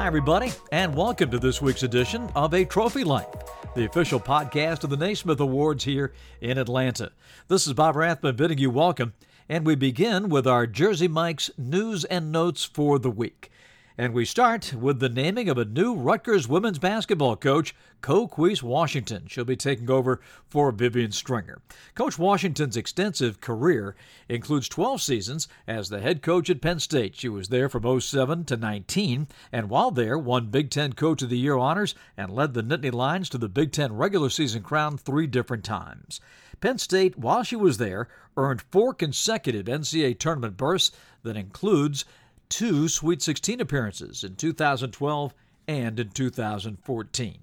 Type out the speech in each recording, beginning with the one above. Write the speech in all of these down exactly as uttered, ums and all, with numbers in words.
Hi, everybody, and welcome to this week's edition of A Trophy Life, the official podcast of the Naismith Awards here in Atlanta. This is Bob Rathman bidding you welcome, and we begin with our Jersey Mike's news and notes for the week. And we start with the naming of a new Rutgers women's basketball coach, Coquese Washington. She'll be taking over for Vivian Stringer. Coach Washington's extensive career includes twelve seasons as the head coach at Penn State. She was there from oh seven to nineteen, and while there, won Big Ten Coach of the Year honors and led the Nittany Lions to the Big Ten regular season crown three different times. Penn State, while she was there, earned four consecutive N C double A tournament berths that includes two Sweet sixteen appearances in two thousand twelve and in two thousand fourteen.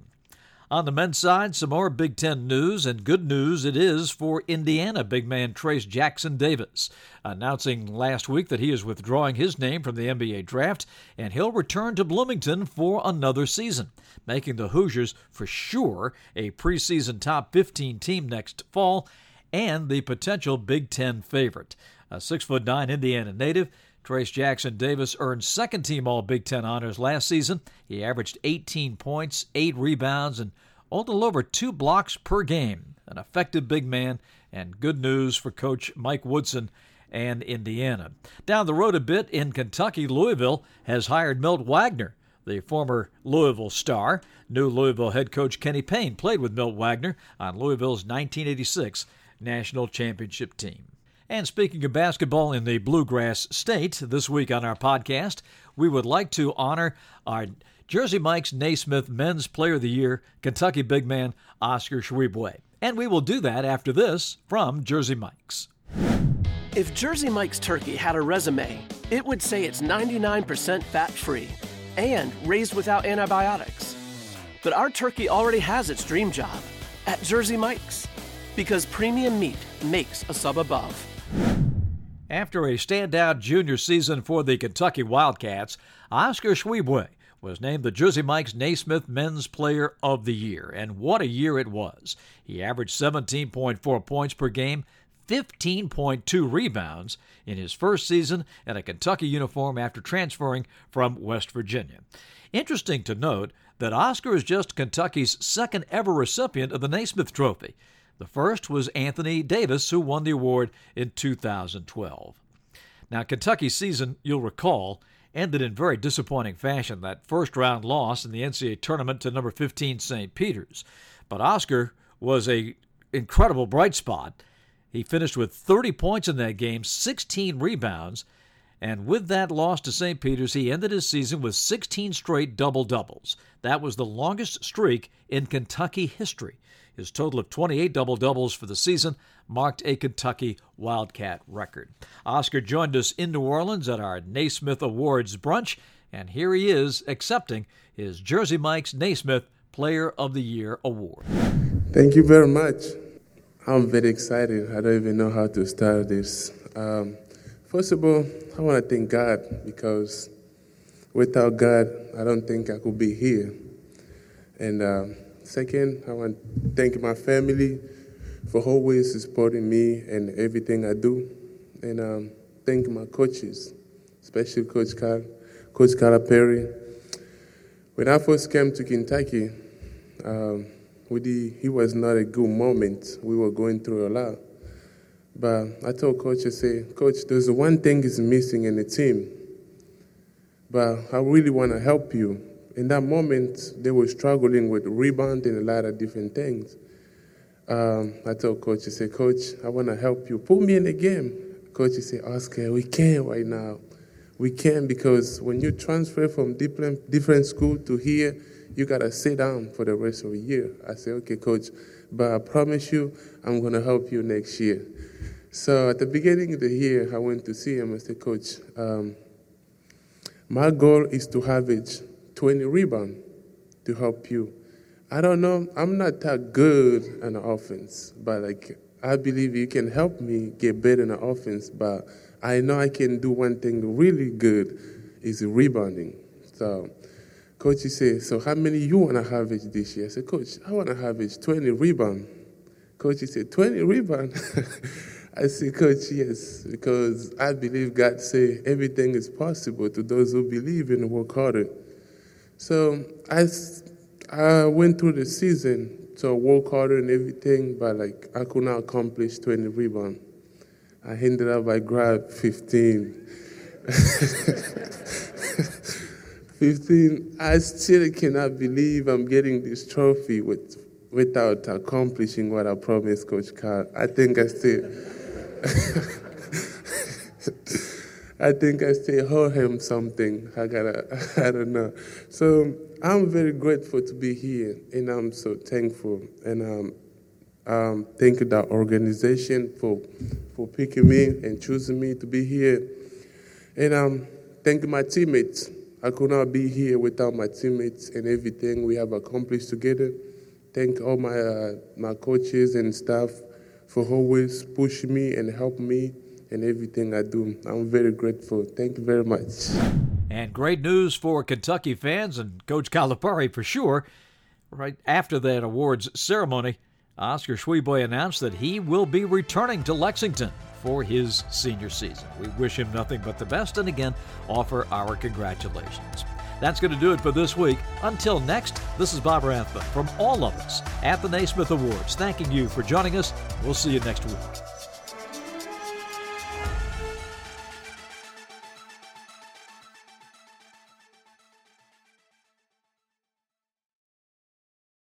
On the men's side, some more Big Ten news, and good news it is for Indiana big man Trayce Jackson-Davis, announcing last week that he is withdrawing his name from the N B A draft, and he'll return to Bloomington for another season, making the Hoosiers for sure a preseason top fifteen team next fall and the potential Big Ten favorite. A six foot nine Indiana native, Trayce Jackson-Davis earned second-team All-Big Ten honors last season. He averaged eighteen points, eight rebounds, and a little over two blocks per game. An effective big man, and good news for Coach Mike Woodson and Indiana. Down the road a bit in Kentucky, Louisville has hired Milt Wagner, the former Louisville star. New Louisville head coach Kenny Payne played with Milt Wagner on Louisville's nineteen eighty-six national championship team. And speaking of basketball in the Bluegrass State, this week on our podcast, we would like to honor our Jersey Mike's Naismith Men's Player of the Year, Kentucky big man Oscar Tshiebwe. And we will do that after this from Jersey Mike's. If Jersey Mike's turkey had a resume, it would say it's ninety-nine percent fat-free and raised without antibiotics. But our turkey already has its dream job at Jersey Mike's, because premium meat makes a sub above. After a standout junior season for the Kentucky Wildcats, Oscar Tshiebwe was named the Jersey Mike's Naismith Men's Player of the Year, and what a year it was. He averaged seventeen point four points per game, fifteen point two rebounds in his first season in a Kentucky uniform after transferring from West Virginia. Interesting to note that Oscar is just Kentucky's second ever recipient of the Naismith Trophy. The first was Anthony Davis, who won the award in two thousand twelve. Now, Kentucky's season, you'll recall, ended in very disappointing fashion, that first-round loss in the N C double A tournament to number fifteen Saint Peter's. But Oscar was an incredible bright spot. He finished with thirty points in that game, sixteen rebounds, and with that loss to Saint Peter's, he ended his season with sixteen straight double-doubles. That was the longest streak in Kentucky history. His total of twenty-eight double-doubles for the season marked a Kentucky Wildcat record. Oscar joined us in New Orleans at our Naismith Awards brunch, and here he is accepting his Jersey Mike's Naismith Player of the Year award. Thank you very much. I'm very excited. I don't even know how to start this. Um, First of all, I want to thank God, because without God, I don't think I could be here. And um, second, I want to thank my family for always supporting me and everything I do. And um, thank my coaches, especially Coach Cal, Coach Calipari. When I first came to Kentucky, um, we did, it was not a good moment. We were going through a lot. But I told Coach, I say, Coach, there's one thing is missing in the team, but I really want to help you. In that moment, they were struggling with rebound and a lot of different things. Um, I told Coach, I say, Coach, I want to help you. Put me in the game. Coach, I say, Oscar, we can't right now. We can't, because when you transfer from different, different school to here, you got to sit down for the rest of the year. I say, okay, Coach, but I promise you I'm going to help you next year. So at the beginning of the year, I went to see him and said, Coach, um, my goal is to average twenty rebounds to help you. I don't know, I'm not that good on the offense, but like I believe you can help me get better in the offense, but I know I can do one thing really good is rebounding. So Coach, he said, so how many you want to average this year? I said, Coach, I want to average twenty rebounds. Coach, he said, twenty rebounds? I said, Coach, yes, because I believe God say everything is possible to those who believe and work harder. So I, I went through the season to work harder and everything, but like I could not accomplish twenty rebounds. I ended up, I grabbed fifteen. fifteen, I still cannot believe I'm getting this trophy with, without accomplishing what I promised Coach Cal. I think I still, I think I still owe him something. I gotta, I don't know. So I'm very grateful to be here, and I'm so thankful. And um, um, thank the organization for, for picking me and choosing me to be here. And um, thank my teammates. I could not be here without my teammates and everything we have accomplished together. Thank all my uh, my coaches and staff for always pushing me and helping me in everything I do. I'm very grateful. Thank you very much. And great news for Kentucky fans and Coach Calipari for sure. Right after that awards ceremony, Oscar Tshiebwe announced that he will be returning to Lexington for his senior season. We wish him nothing but the best, and again, offer our congratulations. That's going to do it for this week. Until next, this is Bob Rathman from all of us at the Naismith Awards, thanking you for joining us. We'll see you next week.